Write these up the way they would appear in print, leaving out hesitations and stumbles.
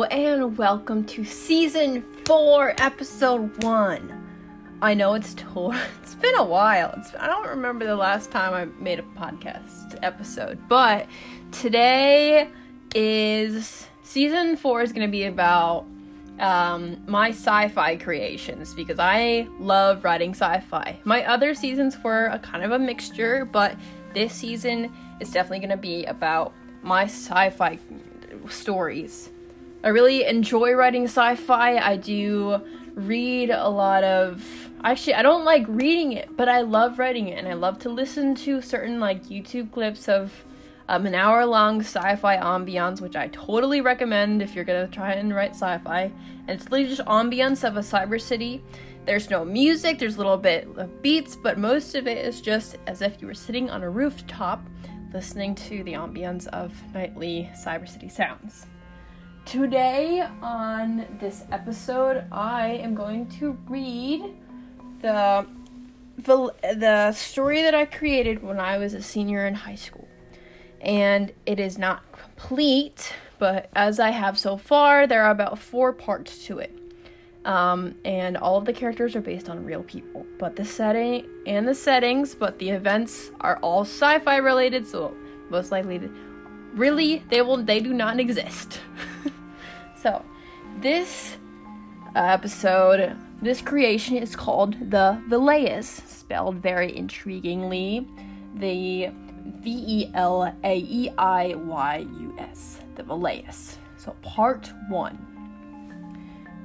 Hello and welcome to season 4, episode 1. I know it's been a while. I don't remember the last time I made a podcast episode, but today is season 4 is going to be about my sci-fi creations because I love writing sci-fi. My other seasons were a kind of a mixture, but this season is definitely going to be about my sci-fi stories. I really enjoy writing sci-fi. I do read a lot of... Actually, I don't like reading it, but I love writing it, and I love to listen to certain like YouTube clips of an hour-long sci-fi ambiance, which I totally recommend if you're gonna try and write sci-fi. And it's literally just ambiance of a cyber city. There's no music, there's a little bit of beats, but most of it is just as if you were sitting on a rooftop listening to the ambiance of nightly cyber city sounds. Today on this episode, I am going to read the story that I created when I was a senior in high school. And it is not complete, but as I have so far, there are about 4 parts to it. And all of the characters are based on real people, but the events are all sci-fi related, so most likely they do not exist. So, this episode, this creation is called the Velaeiyus, spelled very intriguingly, the V-E-L-A-E-I-Y-U-S, the Velaeiyus. So, part 1.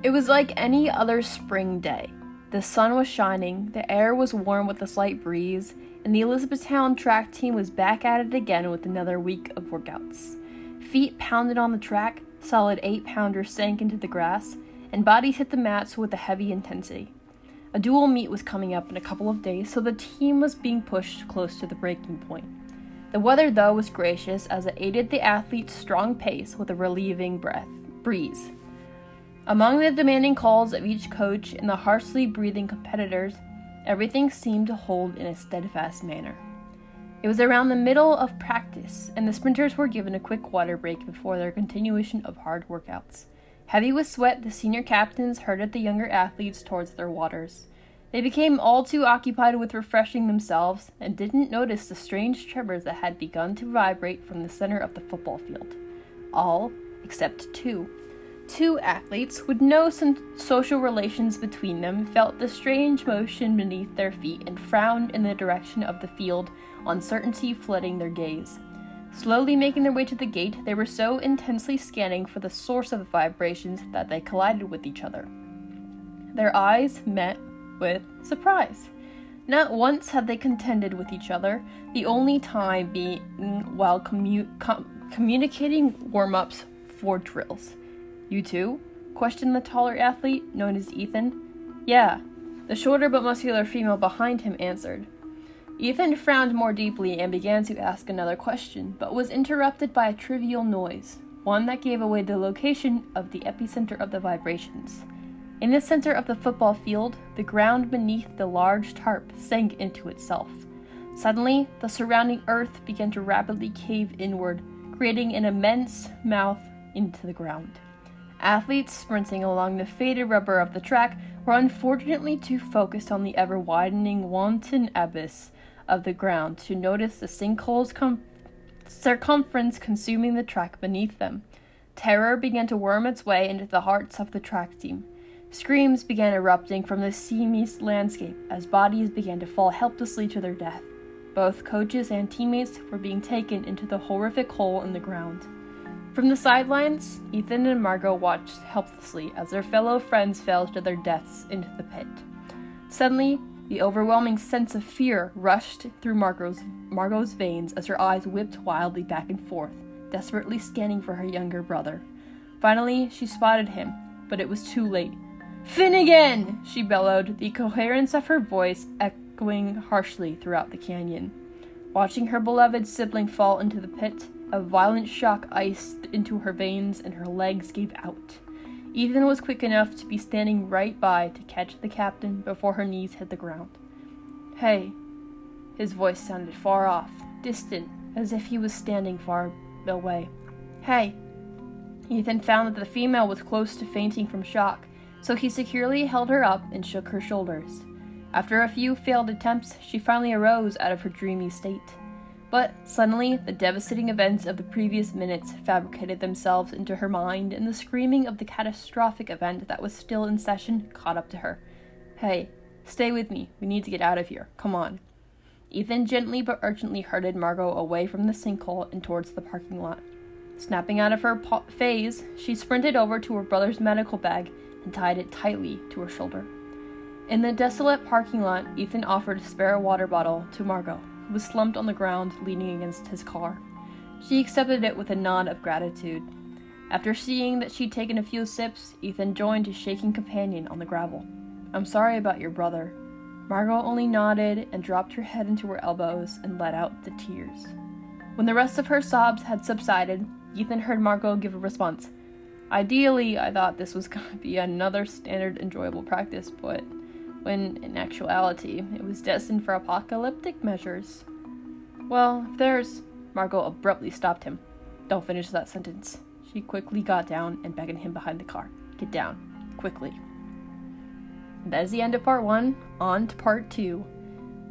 It was like any other spring day. The sun was shining, the air was warm with a slight breeze, and the Elizabethtown track team was back at it again with another week of workouts. Feet pounded on the track, solid 8-pounders sank into the grass, and bodies hit the mats with a heavy intensity. A dual meet was coming up in a couple of days, so the team was being pushed close to the breaking point. The weather, though, was gracious as it aided the athletes' strong pace with a relieving breeze. Among the demanding calls of each coach and the harshly breathing competitors, everything seemed to hold in a steadfast manner. It was around the middle of practice, and the sprinters were given a quick water break before their continuation of hard workouts. Heavy with sweat, the senior captains herded the younger athletes towards their waters. They became all too occupied with refreshing themselves and didn't notice the strange tremors that had begun to vibrate from the center of the football field. All except 2. 2 athletes, with no social relations between them, felt the strange motion beneath their feet and frowned in the direction of the field, uncertainty flooding their gaze. Slowly making their way to the gate, they were so intensely scanning for the source of the vibrations that they collided with each other. Their eyes met with surprise. Not once had they contended with each other, the only time being while communicating warm-ups for drills. "You too?" questioned the taller athlete, known as Ethan. "Yeah," the shorter but muscular female behind him answered. Ethan frowned more deeply and began to ask another question, but was interrupted by a trivial noise, one that gave away the location of the epicenter of the vibrations. In the center of the football field, the ground beneath the large tarp sank into itself. Suddenly, the surrounding earth began to rapidly cave inward, creating an immense mouth into the ground. Athletes sprinting along the faded rubber of the track were unfortunately too focused on the ever-widening wanton abyss of the ground to notice the sinkhole's circumference consuming the track beneath them. Terror began to worm its way into the hearts of the track team. Screams began erupting from the seamy landscape as bodies began to fall helplessly to their death. Both coaches and teammates were being taken into the horrific hole in the ground. From the sidelines, Ethan and Margot watched helplessly as their fellow friends fell to their deaths into the pit. Suddenly, the overwhelming sense of fear rushed through Margot's veins as her eyes whipped wildly back and forth, desperately scanning for her younger brother. Finally, she spotted him, but it was too late. "Finnegan!" she bellowed, the coherence of her voice echoing harshly throughout the canyon. Watching her beloved sibling fall into the pit, a violent shock iced into her veins and her legs gave out. Ethan was quick enough to be standing right by to catch the captain before her knees hit the ground. "Hey." His voice sounded far off, distant, as if he was standing far away. "Hey." He then found that the female was close to fainting from shock, so he securely held her up and shook her shoulders. After a few failed attempts, she finally arose out of her dreamy state. But suddenly, the devastating events of the previous minutes fabricated themselves into her mind, and the screaming of the catastrophic event that was still in session caught up to her. "Hey, stay with me. We need to get out of here. Come on." Ethan gently but urgently herded Margot away from the sinkhole and towards the parking lot. Snapping out of her phase, she sprinted over to her brother's medical bag and tied it tightly to her shoulder. In the desolate parking lot, Ethan offered a spare water bottle to Margot, who was slumped on the ground, leaning against his car. She accepted it with a nod of gratitude. After seeing that she'd taken a few sips, Ethan joined his shaking companion on the gravel. "I'm sorry about your brother." Margot only nodded and dropped her head into her elbows and let out the tears. When the rest of her sobs had subsided, Ethan heard Margot give a response. "Ideally, I thought this was going to be another standard enjoyable practice, but when, in actuality, it was destined for apocalyptic measures." "Well, if there's—" Margot abruptly stopped him. "Don't finish that sentence." She quickly got down and beckoned him behind the car. "Get down. Quickly." That is the end of part one. On to part two.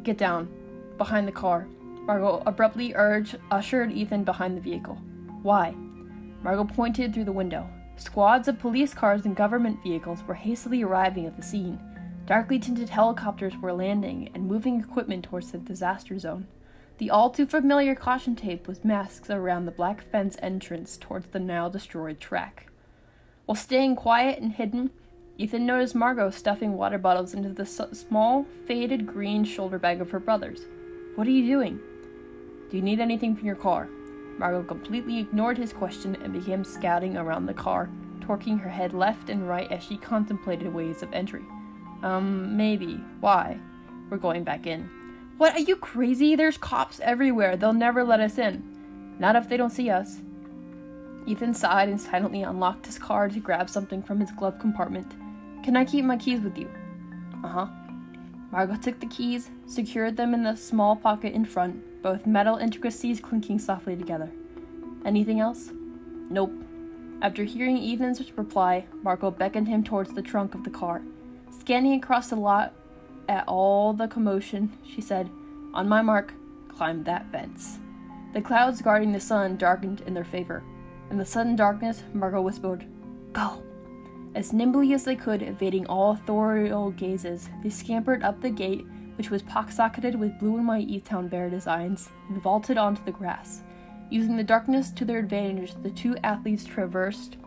"Get down. Behind the car." Margot abruptly ushered Ethan behind the vehicle. "Why?" Margot pointed through the window. Squads of police cars and government vehicles were hastily arriving at the scene. Darkly tinted helicopters were landing and moving equipment towards the disaster zone. The all-too-familiar caution tape was masked around the black fence entrance towards the now-destroyed track. While staying quiet and hidden, Ethan noticed Margot stuffing water bottles into the small, faded green shoulder bag of her brother's. "What are you doing?" "Do you need anything from your car?" Margot completely ignored his question and began scouting around the car, torquing her head left and right as she contemplated ways of entry. Maybe. Why?" "We're going back in." "What? Are you crazy? There's cops everywhere. They'll never let us in." "Not if they don't see us." Ethan sighed and silently unlocked his car to grab something from his glove compartment. "Can I keep my keys with you?" "Uh-huh." Margot took the keys, secured them in the small pocket in front, both metal intricacies clinking softly together. "Anything else?" "Nope." After hearing Ethan's reply, Margot beckoned him towards the trunk of the car. Scanning across the lot at all the commotion, she said, "On my mark, climb that fence." The clouds guarding the sun darkened in their favor. In the sudden darkness, Margot whispered, "Go!" As nimbly as they could, evading all authorial gazes, they scampered up the gate, which was pock-socketed with blue and white Easttown bear designs, and vaulted onto the grass. Using the darkness to their advantage, the two athletes traversed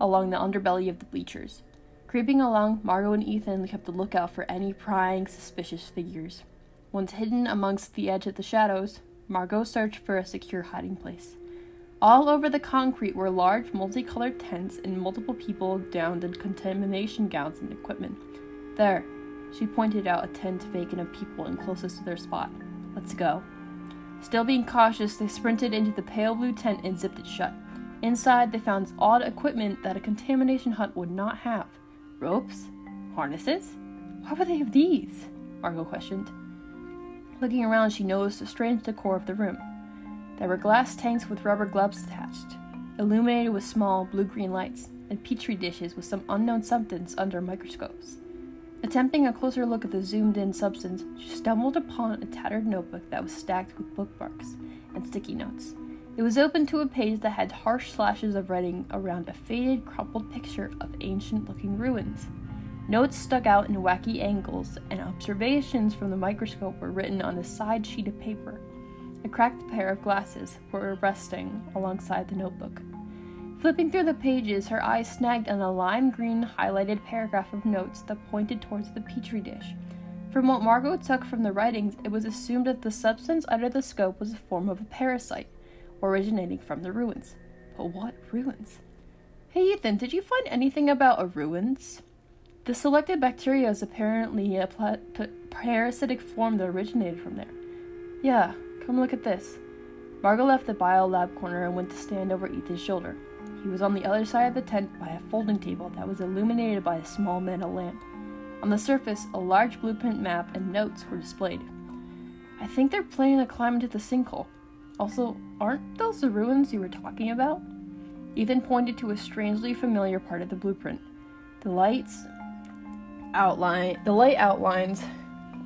along the underbelly of the bleachers. Creeping along, Margot and Ethan kept a lookout for any prying, suspicious figures. Once hidden amongst the edge of the shadows, Margot searched for a secure hiding place. All over the concrete were large, multicolored tents and multiple people downed in contamination gowns and equipment. "There," she pointed out a tent vacant of people and closest to their spot. "Let's go." Still being cautious, they sprinted into the pale blue tent and zipped it shut. Inside, they found odd equipment that a contamination hut would not have. "Ropes? Harnesses? Why would they have these?" Margot questioned. Looking around, she noticed a strange decor of the room. There were glass tanks with rubber gloves attached, illuminated with small blue-green lights, and petri dishes with some unknown substance under microscopes. Attempting a closer look at the zoomed-in substance, she stumbled upon a tattered notebook that was stacked with bookmarks and sticky notes. It was open to a page that had harsh slashes of writing around a faded, crumpled picture of ancient-looking ruins. Notes stuck out in wacky angles, and observations from the microscope were written on a side sheet of paper. A cracked pair of glasses were resting alongside the notebook. Flipping through the pages, her eyes snagged on a lime-green highlighted paragraph of notes that pointed towards the petri dish. From what Margot took from the writings, it was assumed that the substance under the scope was a form of a parasite, originating from the ruins. But what ruins? "Hey Ethan, did you find anything about a ruins?" "The selected bacteria is apparently a parasitic form that originated from there." "Yeah, come look at this." Margot left the biolab corner and went to stand over Ethan's shoulder. He was on the other side of the tent by a folding table that was illuminated by a small metal lamp. On the surface, a large blueprint map and notes were displayed. "I think they're planning to climb into the sinkhole. Also, aren't those the ruins you were talking about?" He then pointed to a strangely familiar part of the blueprint. The light outlines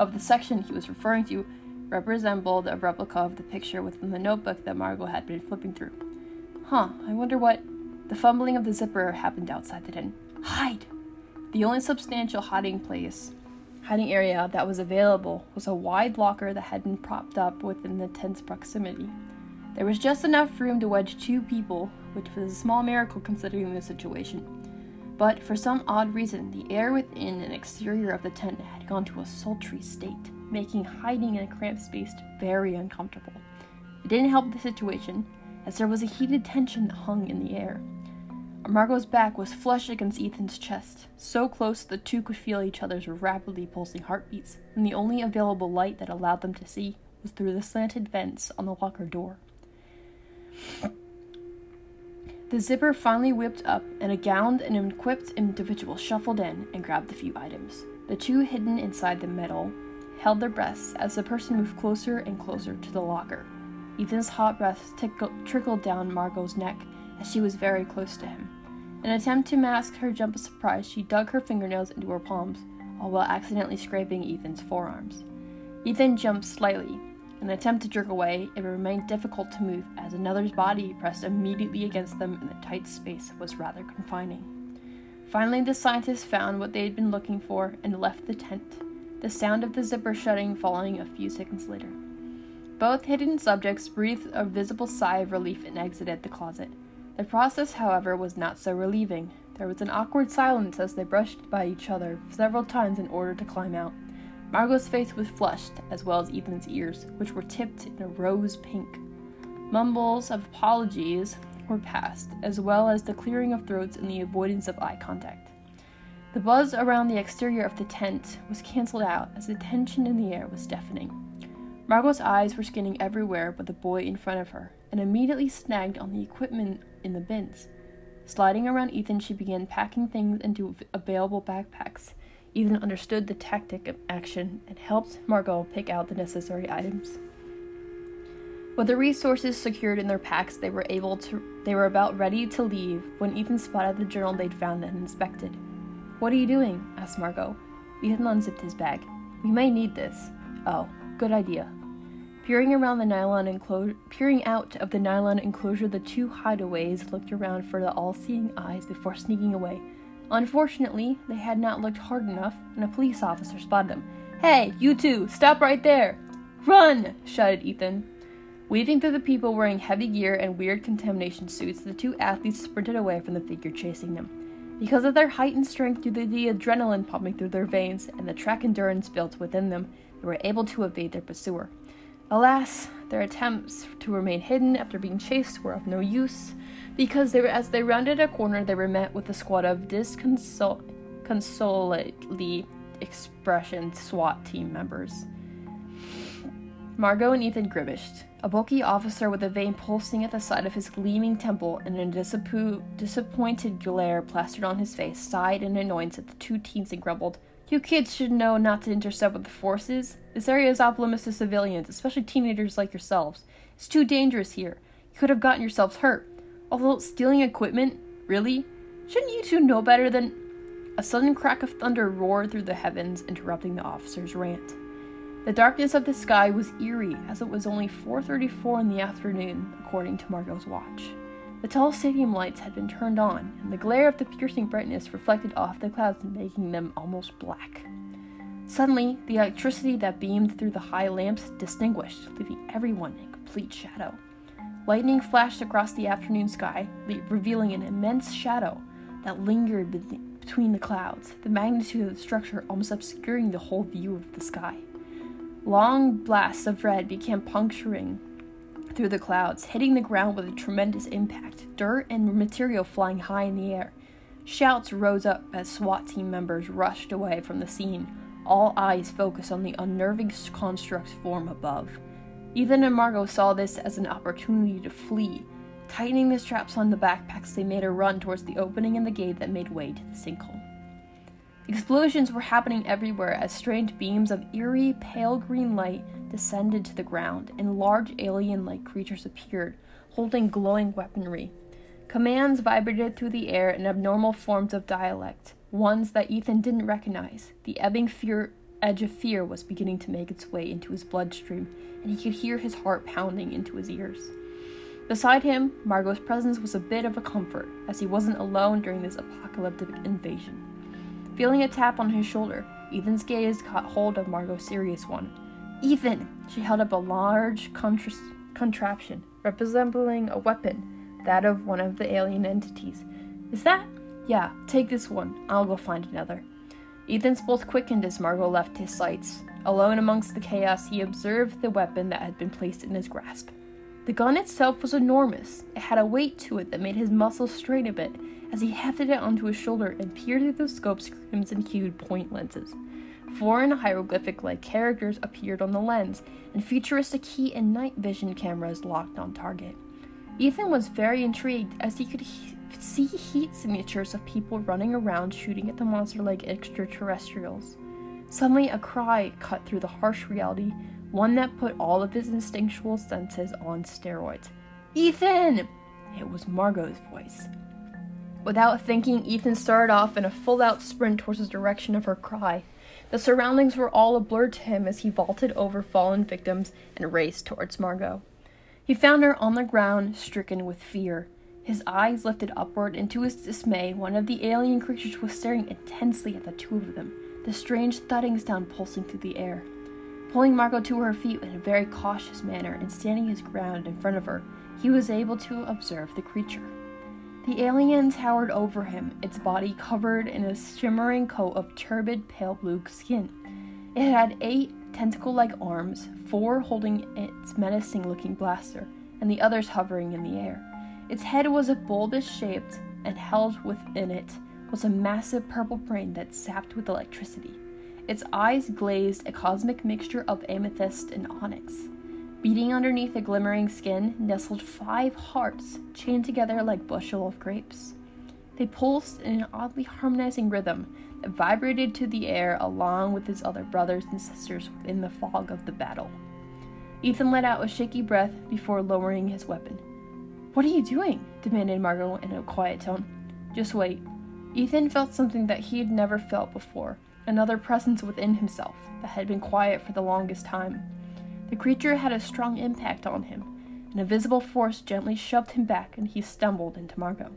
of the section he was referring to resembled a replica of the picture within the notebook that Margot had been flipping through. I wonder what... The fumbling of the zipper happened outside the den. Hide! The only substantial hiding area that was available was a wide locker that had been propped up within the tent's proximity. There was just enough room to wedge two people, which was a small miracle considering the situation. But for some odd reason, the air within and exterior of the tent had gone to a sultry state, making hiding in a cramped space very uncomfortable. It didn't help the situation, as there was a heated tension that hung in the air. Margot's back was flush against Ethan's chest, so close the two could feel each other's rapidly pulsing heartbeats, and the only available light that allowed them to see was through the slanted vents on the locker door. The zipper finally whipped up, and a gowned and equipped individual shuffled in and grabbed a few items. The two hidden inside the metal held their breaths as the person moved closer and closer to the locker. Ethan's hot breath trickled down Margot's neck as she was very close to him. In an attempt to mask her jump of surprise, she dug her fingernails into her palms, all while accidentally scraping Ethan's forearms. Ethan jumped slightly. In an attempt to jerk away, it remained difficult to move as another's body pressed immediately against them, and the tight space was rather confining. Finally, the scientists found what they had been looking for and left the tent, the sound of the zipper shutting following a few seconds later. Both hidden subjects breathed a visible sigh of relief and exited the closet. The process, however, was not so relieving. There was an awkward silence as they brushed by each other several times in order to climb out. Margot's face was flushed, as well as Ethan's ears, which were tipped in a rose pink. Mumbles of apologies were passed, as well as the clearing of throats and the avoidance of eye contact. The buzz around the exterior of the tent was cancelled out as the tension in the air was deafening. Margot's eyes were scanning everywhere but the boy in front of her, and immediately snagged on the equipment in the bins. Sliding around Ethan, she began packing things into available backpacks. Ethan understood the tactic of action and helped Margot pick out the necessary items. With the resources secured in their packs, they were about ready to leave when Ethan spotted the journal they'd found and inspected. "What are you doing?" asked Margot. Ethan unzipped his bag. "We may need this." "Oh. Good idea." Peering out of the nylon enclosure, the two hideaways looked around for the all-seeing eyes before sneaking away. Unfortunately, they had not looked hard enough, and a police officer spotted them. "Hey, you two, stop right there!" "Run!" shouted Ethan. Weaving through the people wearing heavy gear and weird contamination suits, the two athletes sprinted away from the figure chasing them. Because of their height and strength due to the adrenaline pumping through their veins and the track endurance built within them, they were able to evade their pursuer. Alas, their attempts to remain hidden after being chased were of no use, because as they rounded a corner, they were met with a squad of disconsolately expressioned SWAT team members. Margot and Ethan grimaced. A bulky officer with a vein pulsing at the side of his gleaming temple and a disappointed glare plastered on his face sighed in annoyance at the two teens and grumbled, "You kids should know not to intercept with the forces. This area is off limits to civilians, especially teenagers like yourselves. It's too dangerous here. You could have gotten yourselves hurt. Although stealing equipment? Really? Shouldn't you two know better than—" A sudden crack of thunder roared through the heavens, interrupting the officer's rant. The darkness of the sky was eerie, as it was only 4:34 in the afternoon, according to Margot's watch. The tall stadium lights had been turned on, and the glare of the piercing brightness reflected off the clouds, making them almost black. Suddenly, the electricity that beamed through the high lamps distinguished, leaving everyone in complete shadow. Lightning flashed across the afternoon sky, revealing an immense shadow that lingered between the clouds, the magnitude of the structure almost obscuring the whole view of the sky. Long blasts of red began puncturing through the clouds, hitting the ground with a tremendous impact, dirt and material flying high in the air. Shouts rose up as SWAT team members rushed away from the scene, all eyes focused on the unnerving construct's form above. Ethan and Margot saw this as an opportunity to flee. Tightening the straps on the backpacks, they made a run towards the opening in the gate that made way to the sinkhole. Explosions were happening everywhere as strange beams of eerie, pale green light descended to the ground, and large alien-like creatures appeared, holding glowing weaponry. Commands vibrated through the air in abnormal forms of dialect, ones that Ethan didn't recognize. The ebbing edge of fear was beginning to make its way into his bloodstream, and he could hear his heart pounding into his ears. Beside him, Margot's presence was a bit of a comfort, as he wasn't alone during this apocalyptic invasion. Feeling a tap on his shoulder, Ethan's gaze caught hold of Margot's serious one. "Ethan!" She held up a large contraption, resembling a weapon, that of one of the alien entities. "Is that?" "Yeah, take this one. I'll go find another." Ethan's pulse quickened as Margot left his sights. Alone amongst the chaos, he observed the weapon that had been placed in his grasp. The gun itself was enormous. It had a weight to it that made his muscles strain a bit, as he hefted it onto his shoulder and peered through the scope's crimson-hued point lenses. Foreign hieroglyphic-like characters appeared on the lens, and futuristic heat and night vision cameras locked on target. Ethan was very intrigued, as he could see heat signatures of people running around shooting at the monster like extraterrestrials. Suddenly, a cry cut through the harsh reality, one that put all of his instinctual senses on steroids. "Ethan!" It was Margot's voice. Without thinking, Ethan started off in a full-out sprint towards the direction of her cry. The surroundings were all a blur to him as he vaulted over fallen victims and raced towards Margot. He found her on the ground, stricken with fear. His eyes lifted upward, and to his dismay, one of the alien creatures was staring intensely at the two of them, the strange thudding sound pulsing through the air. Pulling Margot to her feet in a very cautious manner and standing his ground in front of her, he was able to observe the creature. The alien towered over him, its body covered in a shimmering coat of turbid, pale blue skin. It had 8 tentacle-like arms, 4 holding its menacing-looking blaster, and the others hovering in the air. Its head was a bulbous-shaped, and held within it was a massive purple brain that zapped with electricity. Its eyes glazed a cosmic mixture of amethyst and onyx. Beating underneath the glimmering skin nestled 5 hearts, chained together like bushels of grapes. They pulsed in an oddly harmonizing rhythm that vibrated to the air along with his other brothers and sisters within the fog of the battle. Ethan let out a shaky breath before lowering his weapon. "What are you doing?" demanded Margot in a quiet tone. "Just wait." Ethan felt something that he had never felt before. Another presence within himself that had been quiet for the longest time. The creature had a strong impact on him. An invisible force gently shoved him back, and he stumbled into Margot.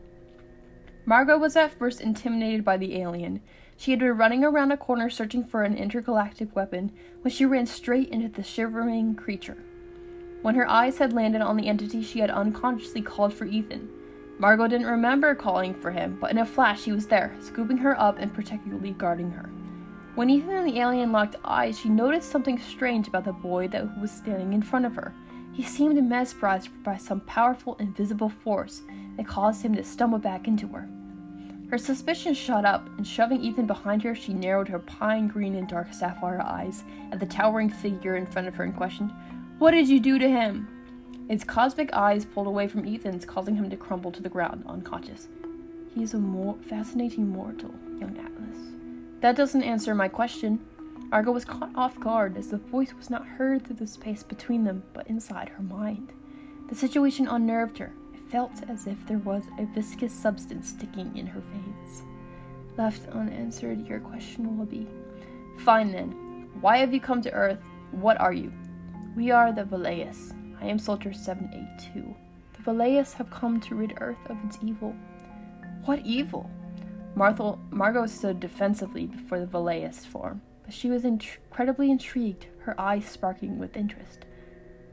Margot was at first intimidated by the alien. She had been running around a corner searching for an intergalactic weapon when she ran straight into the shivering creature. When her eyes had landed on the entity, she had unconsciously called for Ethan. Margot didn't remember calling for him, but in a flash he was there, scooping her up and protectively guarding her. When Ethan and the alien locked eyes, she noticed something strange about the boy that was standing in front of her. He seemed mesmerized by some powerful, invisible force that caused him to stumble back into her. Her suspicions shot up, and shoving Ethan behind her, she narrowed her pine green and dark sapphire eyes at the towering figure in front of her and questioned, "What did you do to him?" Its cosmic eyes pulled away from Ethan's, causing him to crumble to the ground, unconscious. "He is a fascinating mortal, young Atlas." "That doesn't answer my question." Margot was caught off guard as the voice was not heard through the space between them, but inside her mind. The situation unnerved her. It felt as if there was a viscous substance sticking in her veins. "Left unanswered, your question will be." "Fine then. Why have you come to Earth? What are you?" "We are the Velaeiyus. I am Soldier 782. The Velaeiyus have come to rid Earth of its evil." "What evil?" Margot stood defensively before the Velaeiyus form, but she was incredibly intrigued, her eyes sparking with interest.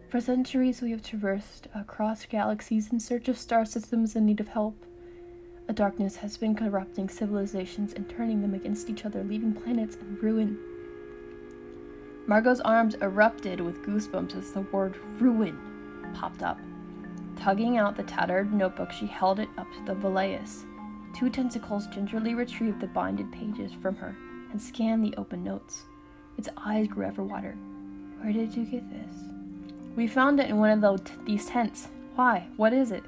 "For centuries we have traversed across galaxies in search of star systems in need of help. A darkness has been corrupting civilizations and turning them against each other, leaving planets in ruin." Margot's arms erupted with goosebumps as the word "ruin" popped up. Tugging out the tattered notebook, she held it up to the Velaeiyus. 2 tentacles gingerly retrieved the binded pages from her and scanned the open notes. Its eyes grew ever wider. "Where did you get this?" "We found it in one of these tents." "Why? What is it?"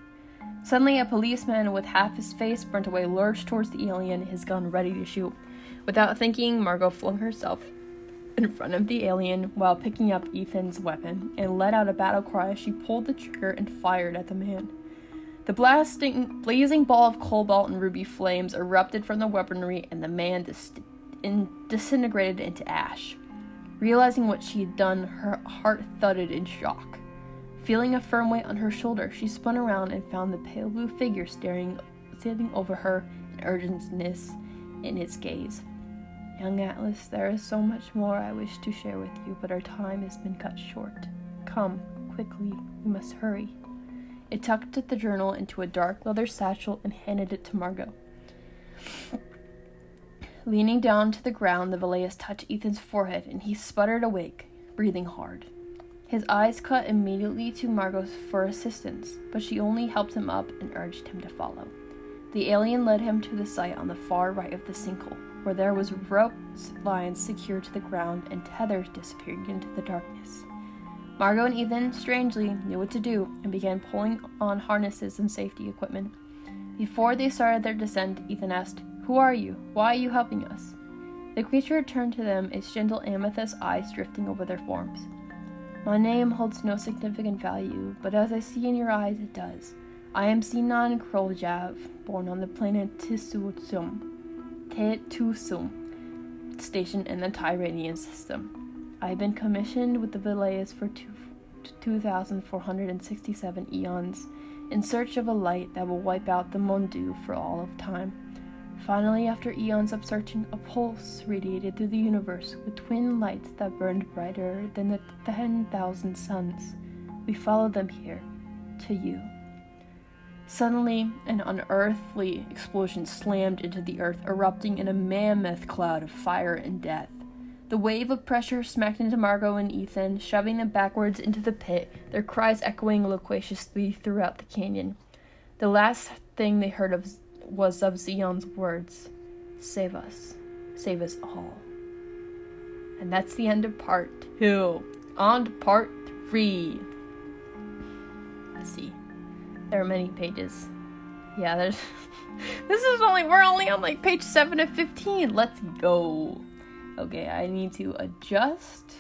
Suddenly, a policeman with half his face burnt away lurched towards the alien, his gun ready to shoot. Without thinking, Margot flung herself in front of the alien while picking up Ethan's weapon and let out a battle cry as she pulled the trigger and fired at the man. The blazing ball of cobalt and ruby flames erupted from the weaponry, and the man disintegrated into ash. Realizing what she had done, her heart thudded in shock. Feeling a firm weight on her shoulder, she spun around and found the pale blue figure standing over her, an urgentness in its gaze. "Young Atlas, there is so much more I wish to share with you, but our time has been cut short. Come, quickly, we must hurry." It tucked the journal into a dark leather satchel and handed it to Margot. Leaning down to the ground, the Velaeiyus touched Ethan's forehead, and he sputtered awake, breathing hard. His eyes cut immediately to Margot for assistance, but she only helped him up and urged him to follow. The alien led him to the site on the far right of the sinkhole, where there was rope lines secured to the ground and tethers disappearing into the darkness. Margot and Ethan, strangely, knew what to do and began pulling on harnesses and safety equipment. Before they started their descent, Ethan asked, "Who are you? Why are you helping us?" The creature turned to them, its gentle amethyst eyes drifting over their forms. "My name holds no significant value, but as I see in your eyes, it does. I am Sinon Kroljav, born on the planet Tisutum, stationed in the Tyranian system. I have been commissioned with the Velaeiyus for 2,467 eons, in search of a light that will wipe out the Mondu for all of time. Finally, after eons of searching, a pulse radiated through the universe with twin lights that burned brighter than the 10,000 suns. We followed them here, to you." Suddenly, an unearthly explosion slammed into the earth, erupting in a mammoth cloud of fire and death. The wave of pressure smacked into Margot and Ethan, shoving them backwards into the pit, their cries echoing loquaciously throughout the canyon. The last thing they heard was of Xenon's words, save us all." And that's the end of part 2. On to part 3. Let's see. There are many pages. Yeah, there's... we're only on like page 7 of 15. Let's go. Okay, I need to adjust.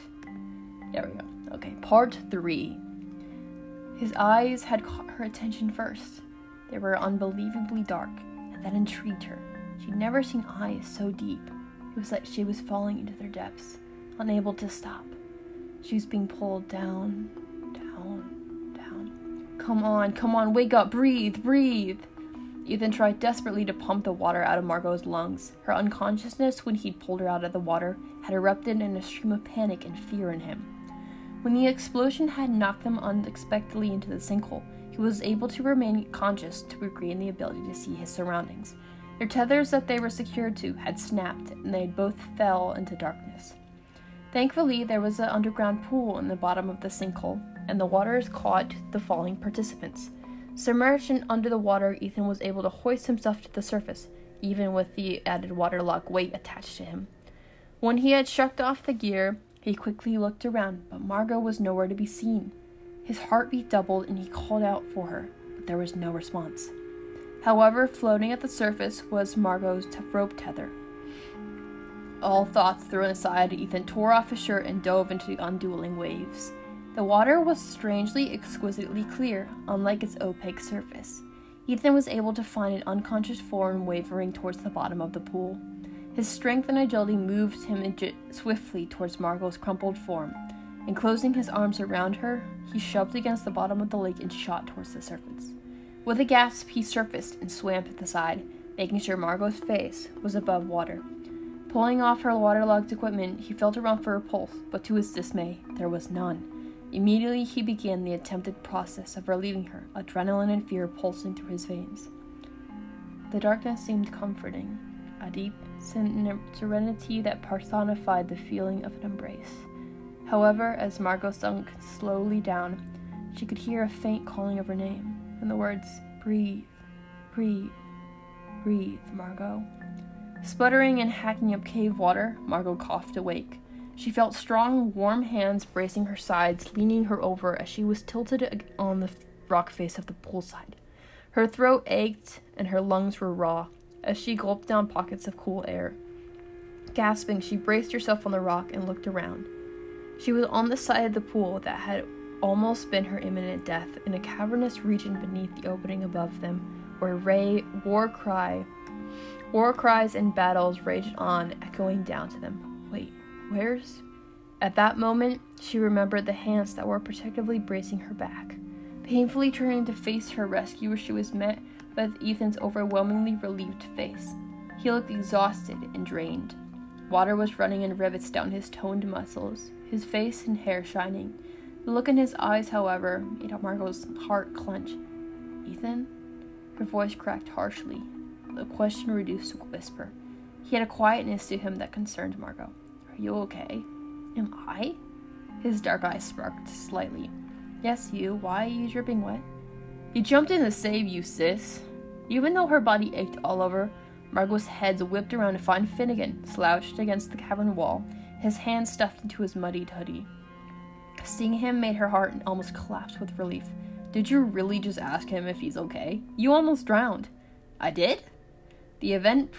There we go. Okay, part 3. His eyes had caught her attention first. They were unbelievably dark. That intrigued her. She'd never seen eyes so deep. It was like she was falling into their depths, unable to stop. She was being pulled down, down, down. Come on, wake up, breathe. Ethan tried desperately to pump the water out of Margot's lungs. Her unconsciousness when he'd pulled her out of the water had erupted in a stream of panic and fear in him. When the explosion had knocked them unexpectedly into the sinkhole, he was able to remain conscious to regain the ability to see his surroundings. Their tethers that they were secured to had snapped, and they both fell into darkness. Thankfully, there was an underground pool in the bottom of the sinkhole, and the waters caught the falling participants. Submerged and under the water, Ethan was able to hoist himself to the surface, even with the added waterlogged weight attached to him. When he had shucked off the gear, he quickly looked around, but Margot was nowhere to be seen. His heartbeat doubled and he called out for her, but there was no response. However, floating at the surface was Margot's rope tether. All thoughts thrown aside, Ethan tore off his shirt and dove into the undueling waves. The water was strangely, exquisitely clear, unlike its opaque surface. Ethan was able to find an unconscious form wavering towards the bottom of the pool. His strength and agility moved him swiftly towards Margot's crumpled form. Enclosing his arms around her, he shoved against the bottom of the lake and shot towards the surface. With a gasp, he surfaced and swam to the side, making sure Margot's face was above water. Pulling off her waterlogged equipment, he felt around for a pulse, but to his dismay, there was none. Immediately, he began the attempted process of relieving her, adrenaline and fear pulsing through his veins. The darkness seemed comforting, a deep serenity that personified the feeling of an embrace. However, as Margot sunk slowly down, she could hear a faint calling of her name, and the words, breathe, Margot. Sputtering and hacking up cave water, Margot coughed awake. She felt strong, warm hands bracing her sides, leaning her over as she was tilted on the rock face of the poolside. Her throat ached, and her lungs were raw, as she gulped down pockets of cool air. Gasping, she braced herself on the rock and looked around. She was on the side of the pool that had almost been her imminent death in a cavernous region beneath the opening above them, where war cries and battles raged on, echoing down to them. Wait, where's? At that moment, she remembered the hands that were protectively bracing her back. Painfully turning to face her rescuer, she was met with Ethan's overwhelmingly relieved face. He looked exhausted and drained. Water was running in rivets down his toned muscles, his face and hair shining. The look in his eyes, however, made Margot's heart clench. "Ethan?" Her voice cracked harshly, the question reduced to a whisper. He had a quietness to him that concerned Margot. "Are you okay?" "Am I?" His dark eyes sparked slightly. "Yes, you. Why are you dripping wet?" "He jumped in to save you, sis." Even though her body ached all over, Margot's head whipped around to find Finnegan, slouched against the cavern wall, his hand stuffed into his muddied hoodie. Seeing him made her heart almost collapse with relief. "Did you really just ask him if he's okay? You almost drowned." "I did?" The events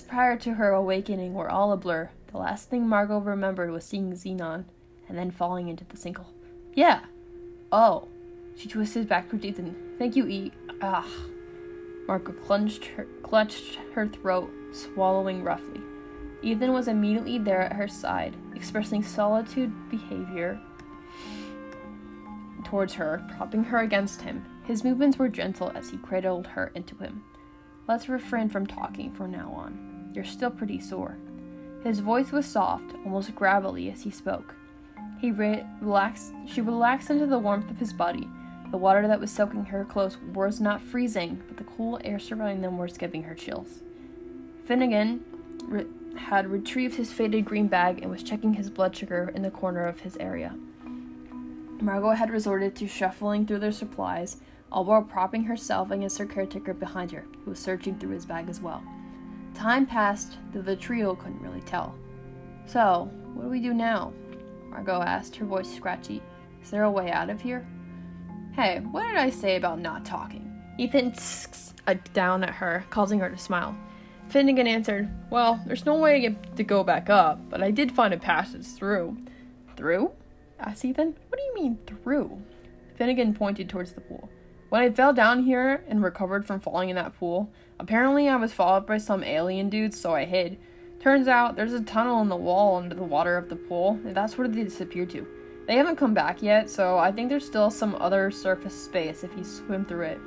prior to her awakening were all a blur. The last thing Margot remembered was seeing Xenon, and then falling into the sinkhole. "Yeah. Oh." She twisted back to Ethan. "Thank you, E." "Ah." Margot clutched her throat, swallowing roughly. Ethan was immediately there at her side, expressing solitude behavior towards her, propping her against him. His movements were gentle as he cradled her into him. "Let's refrain from talking from now on. You're still pretty sore." His voice was soft, almost gravelly as he spoke. She relaxed into the warmth of his body. The water that was soaking her close was not freezing, but the cool air surrounding them was giving her chills. Finnegan had retrieved his faded green bag and was checking his blood sugar in the corner of his area. Margot had resorted to shuffling through their supplies, all while propping herself against her caretaker behind her, who was searching through his bag as well. Time passed, though the trio couldn't really tell. "So, what do we do now?" Margot asked, her voice scratchy. "Is there a way out of here?" "Hey, what did I say about not talking?" Ethan tsked down at her, causing her to smile. Finnegan answered, "Well, there's no way to go back up, but I did find a passage through." "Through?" asked Ethan. "What do you mean, through?" Finnegan pointed towards the pool. "When I fell down here and recovered from falling in that pool, apparently I was followed by some alien dudes, so I hid. Turns out there's a tunnel in the wall under the water of the pool, and that's where they disappeared to. They haven't come back yet, so I think there's still some other surface space if you swim through it."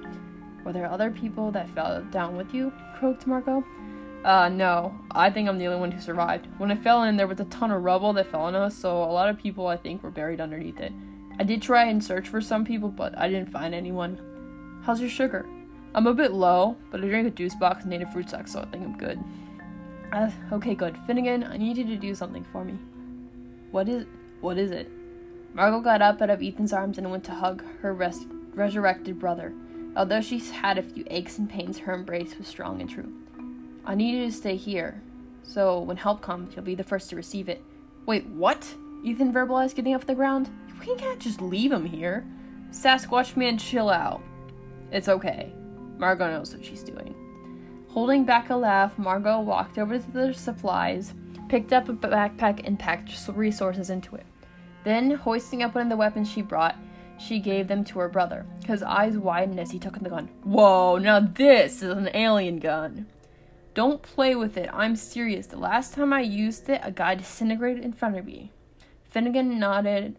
"Were there other people that fell down with you?" croaked Margot. No. I think I'm the only one who survived. When I fell in, there was a ton of rubble that fell on us, so a lot of people, I think, were buried underneath it. I did try and search for some people, but I didn't find anyone." "How's your sugar?" "I'm a bit low, but I drank a juice box and native fruit suck, so I think I'm good." Okay, good. Finnegan, I need you to do something for me." What is it? Margot got up out of Ethan's arms and went to hug her resurrected brother. Although she had a few aches and pains, her embrace was strong and true. "I need you to stay here, so when help comes, you'll be the first to receive it." "Wait, what?" Ethan verbalized, getting off the ground. "We can't just leave him here." "Sasquatch man, chill out. It's okay. Margot knows what she's doing." Holding back a laugh, Margot walked over to the supplies, picked up a backpack, and packed resources into it. Then, hoisting up one of the weapons she brought, she gave them to her brother. His eyes widened as he took the gun. "Whoa, now this is an alien gun." "Don't play with it. I'm serious. The last time I used it, a guy disintegrated in front of me." Finnegan nodded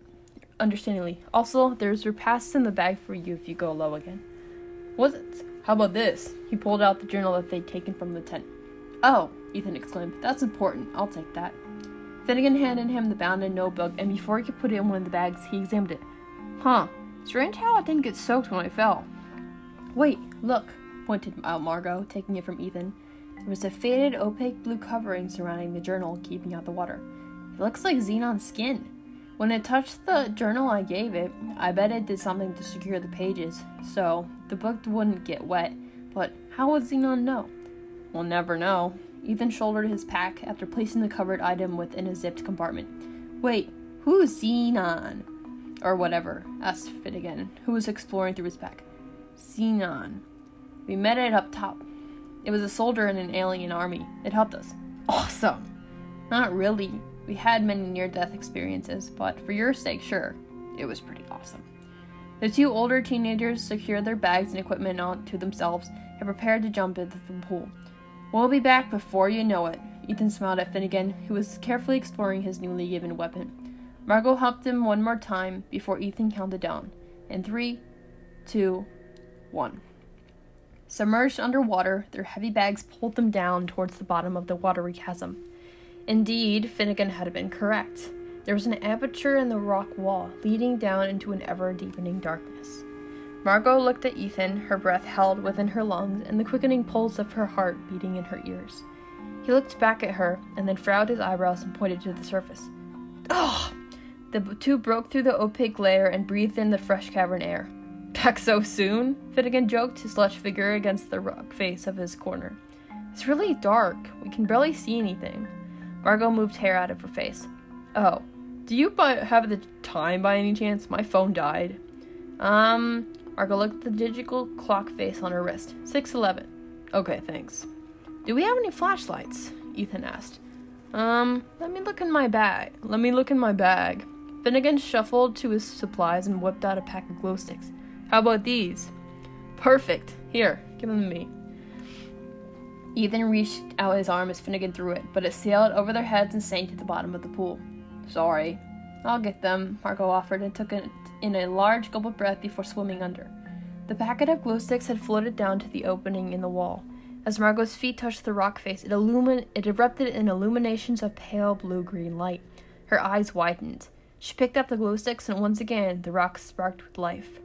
understandingly. "Also, there's repasts in the bag for you if you go low again." "Was it? How about this?" He pulled out the journal that they'd taken from the tent. "Oh," Ethan exclaimed. "That's important. I'll take that." Finnegan handed him the bound and notebook, and before he could put it in one of the bags, he examined it. "Huh. Strange how I didn't get soaked when I fell." "Wait, look," pointed out Margot, taking it from Ethan. There was a faded, opaque blue covering surrounding the journal, keeping out the water. "It looks like Xenon's skin. When it touched the journal I gave it, I bet it did something to secure the pages, so the book wouldn't get wet. But how would Xenon know?" "We'll never know." Ethan shouldered his pack after placing the covered item within a zipped compartment. "Wait, who's Xenon?" "Or whatever," asked Finnegan, who was exploring through his pack. "Sinon. We met it up top. It was a soldier in an alien army. It helped us." "Awesome." "Not really. We had many near-death experiences, but for your sake, sure." It was pretty awesome. The two older teenagers secured their bags and equipment onto themselves and prepared to jump into the pool. "We'll be back before you know it," Ethan smiled at Finnegan, who was carefully exploring his newly given weapon. Margot helped him one more time before Ethan counted down. In 3, 2, 1. Submerged underwater, their heavy bags pulled them down towards the bottom of the watery chasm. Indeed, Finnegan had been correct. There was an aperture in the rock wall, leading down into an ever-deepening darkness. Margot looked at Ethan, her breath held within her lungs, and the quickening pulse of her heart beating in her ears. He looked back at her, and then frowned his eyebrows and pointed to the surface. "Oh!" The two broke through the opaque layer and breathed in the fresh cavern air. "Back so soon?" Finnegan joked, his lush figure against the rock face of his corner. "It's really dark. We can barely see anything." Margot moved hair out of her face. "Oh, do you have the time by any chance? My phone died." Margot looked at the digital clock face on her wrist. 6:11. "Okay, thanks." "Do we have any flashlights?" Ethan asked. Let me look in my bag. Finnegan shuffled to his supplies and whipped out a pack of glow sticks. "How about these?" "Perfect. Here, give them to me." Ethan reached out his arm as Finnegan threw it, but it sailed over their heads and sank to the bottom of the pool. "Sorry. I'll get them," Margot offered and took in a large gulp of breath before swimming under. The packet of glow sticks had floated down to the opening in the wall. As Margot's feet touched the rock face, it erupted in illuminations of pale blue-green light. Her eyes widened. She picked up the glow sticks, and once again, the rock sparked with life.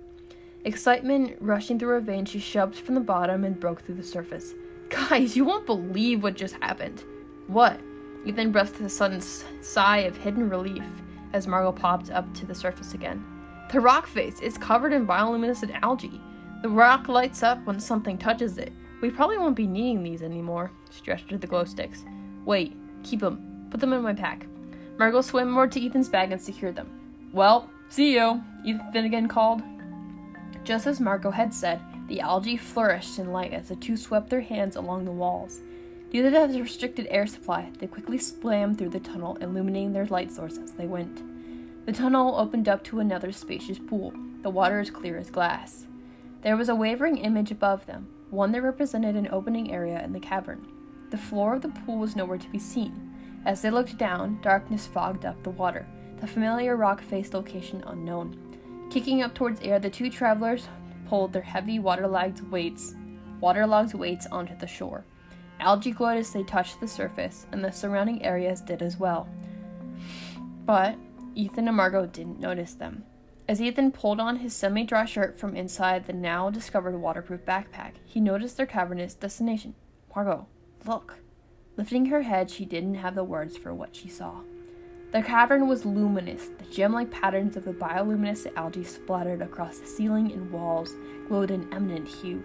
Excitement rushing through her veins, she shoved from the bottom and broke through the surface. "Guys, you won't believe what just happened." "What?" Ethan breathed a sudden sigh of hidden relief as Margot popped up to the surface again. "The rock face is covered in bioluminescent algae. The rock lights up when something touches it. We probably won't be needing these anymore." She gestured at the glow sticks. "Wait, keep them. Put them in my pack." Margot swam more to Ethan's bag and secured them. "Well, see you," Ethan Finnegan called. Just as Margot had said, the algae flourished in light as the two swept their hands along the walls. Due to the restricted air supply, they quickly swam through the tunnel, illuminating their light source as they went. The tunnel opened up to another spacious pool, the water as clear as glass. There was a wavering image above them, one that represented an opening area in the cavern. The floor of the pool was nowhere to be seen. As they looked down, darkness fogged up the water, the familiar rock-faced location unknown. Kicking up towards air, the two travelers pulled their heavy waterlogged weights onto the shore. Algae glowed as they touched the surface, and the surrounding areas did as well. But Ethan and Margot didn't notice them. As Ethan pulled on his semi-dry shirt from inside the now-discovered waterproof backpack, he noticed their cavernous destination. "Margot, look." Lifting her head, she didn't have the words for what she saw. The cavern was luminous. The gem-like patterns of the bioluminescent algae splattered across the ceiling and walls glowed in eminent hue.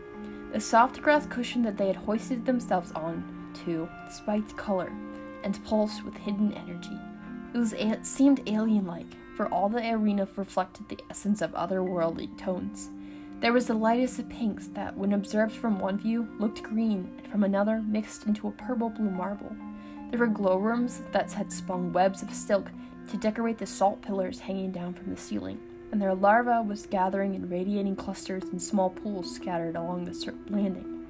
The soft grass cushion that they had hoisted themselves on to spiked color and pulsed with hidden energy. It seemed alien-like, for all the arena reflected the essence of otherworldly tones. There was the lightest of pinks that, when observed from one view, looked green, and from another mixed into a purple-blue marble. There were glowworms that had spun webs of silk to decorate the salt pillars hanging down from the ceiling, and their larva was gathering and radiating clusters in small pools scattered along the landing.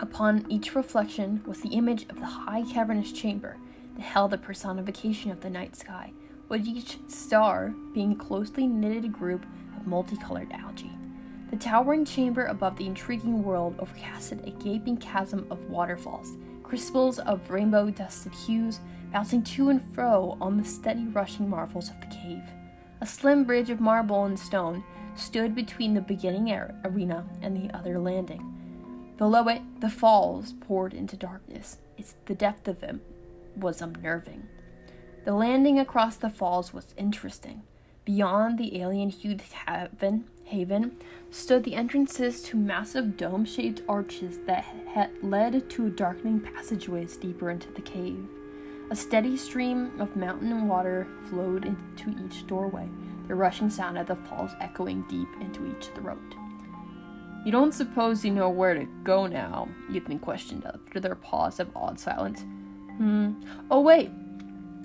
Upon each reflection was the image of the high cavernous chamber that held the personification of the night sky, with each star being a closely knitted group of multicolored algae. The towering chamber above the intriguing world overcasted a gaping chasm of waterfalls, crystals of rainbow-dusted hues bouncing to and fro on the steady rushing marvels of the cave. A slim bridge of marble and stone stood between the beginning arena and the other landing. Below it, the falls poured into darkness. The depth of them was unnerving. The landing across the falls was interesting. Beyond the alien-hued haven stood the entrances to massive dome-shaped arches that had led to darkening passageways deeper into the cave. A steady stream of mountain water flowed into each doorway, the rushing sound of the falls echoing deep into each throat. "You don't suppose you know where to go now?" Ethan questioned after their pause of awed silence. "Oh, wait."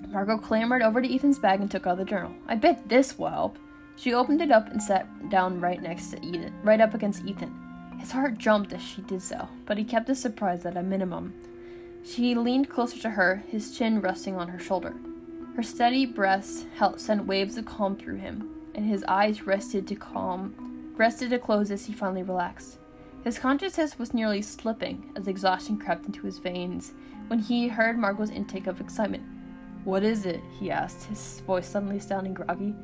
Margot clambered over to Ethan's bag and took out the journal. "I bet this will help." She opened it up and sat down right up against Ethan. His heart jumped as she did so, but he kept his surprise at a minimum. She leaned closer to her, his chin resting on her shoulder. Her steady breath sent waves of calm through him, and his eyes rested to close as he finally relaxed. His consciousness was nearly slipping as exhaustion crept into his veins when he heard Margot's intake of excitement. "What is it?" he asked, his voice suddenly sounding groggy.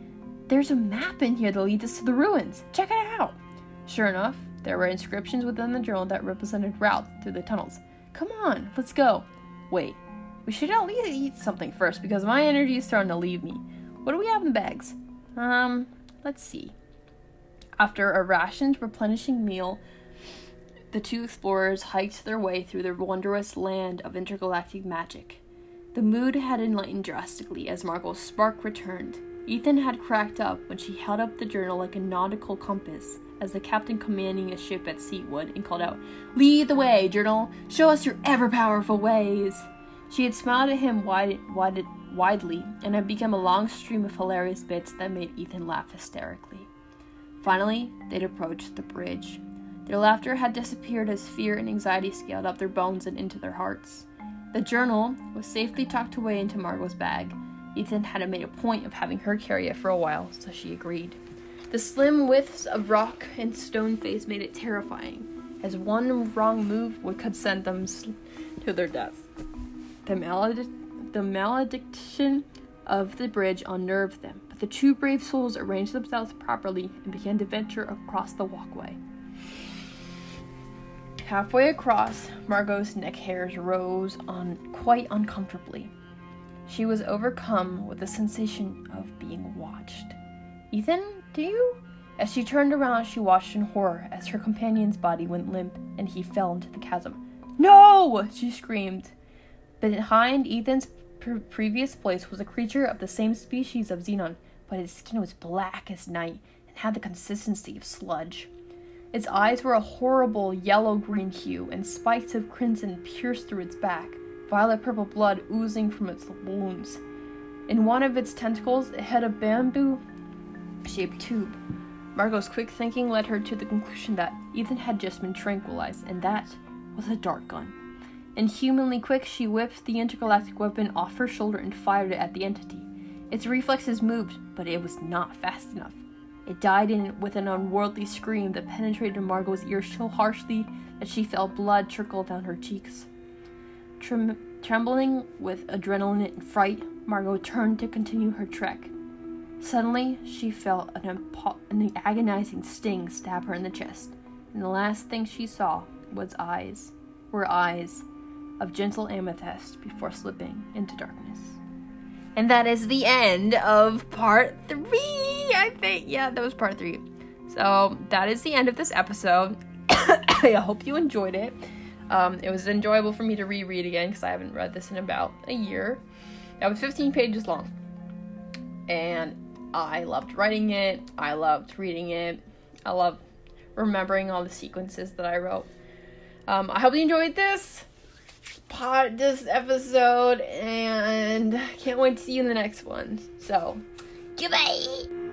"There's a map in here that leads us to the ruins. Check it out." Sure enough, there were inscriptions within the journal that represented routes through the tunnels. "Come on, let's go." "Wait, we should at least eat something first because my energy is starting to leave me. What do we have in the bags?" Let's see." After a rationed, replenishing meal, the two explorers hiked their way through the wondrous land of intergalactic magic. The mood had enlightened drastically as Margot's spark returned. Ethan had cracked up when she held up the journal like a nautical compass, as the captain commanding a ship at sea would, and called out, "Lead the way, journal! Show us your ever-powerful ways!" She had smiled at him widely, and had become a long stream of hilarious bits that made Ethan laugh hysterically. Finally, they'd approached the bridge. Their laughter had disappeared as fear and anxiety scaled up their bones and into their hearts. The journal was safely tucked away into Margot's bag. Ethan had made a point of having her carry it for a while, so she agreed. The slim widths of rock and stone face made it terrifying, as one wrong move could send them to their death. The malediction of the bridge unnerved them, but the two brave souls arranged themselves properly and began to venture across the walkway. Halfway across, Margot's neck hairs rose on quite uncomfortably. She was overcome with the sensation of being watched. "Ethan, do you?" As she turned around, she watched in horror as her companion's body went limp and he fell into the chasm. "No!" she screamed. Behind Ethan's previous place was a creature of the same species of Xenon, but its skin was black as night and had the consistency of sludge. Its eyes were a horrible yellow-green hue, and spikes of crimson pierced through its back, violet-purple blood oozing from its wounds. In one of its tentacles, it had a bamboo-shaped tube. Margot's quick thinking led her to the conclusion that Ethan had just been tranquilized, and that was a dart gun. Inhumanly quick, she whipped the intergalactic weapon off her shoulder and fired it at the entity. Its reflexes moved, but it was not fast enough. It died with an unworldly scream that penetrated Margot's ear so harshly that she felt blood trickle down her cheeks. Trembling with adrenaline and fright, Margot turned to continue her trek. Suddenly, she felt an agonizing sting stab her in the chest, and the last thing she saw were eyes of gentle amethyst before slipping into darkness. And that is the end of part 3, I think. Yeah, that was part 3. So that is the end of this episode. I hope you enjoyed it. It was enjoyable for me to reread again because I haven't read this in about a year. That was 15 pages long. And I loved writing it. I loved reading it. I loved remembering all the sequences that I wrote. I hope you enjoyed this episode, and I can't wait to see you in the next one. So, goodbye!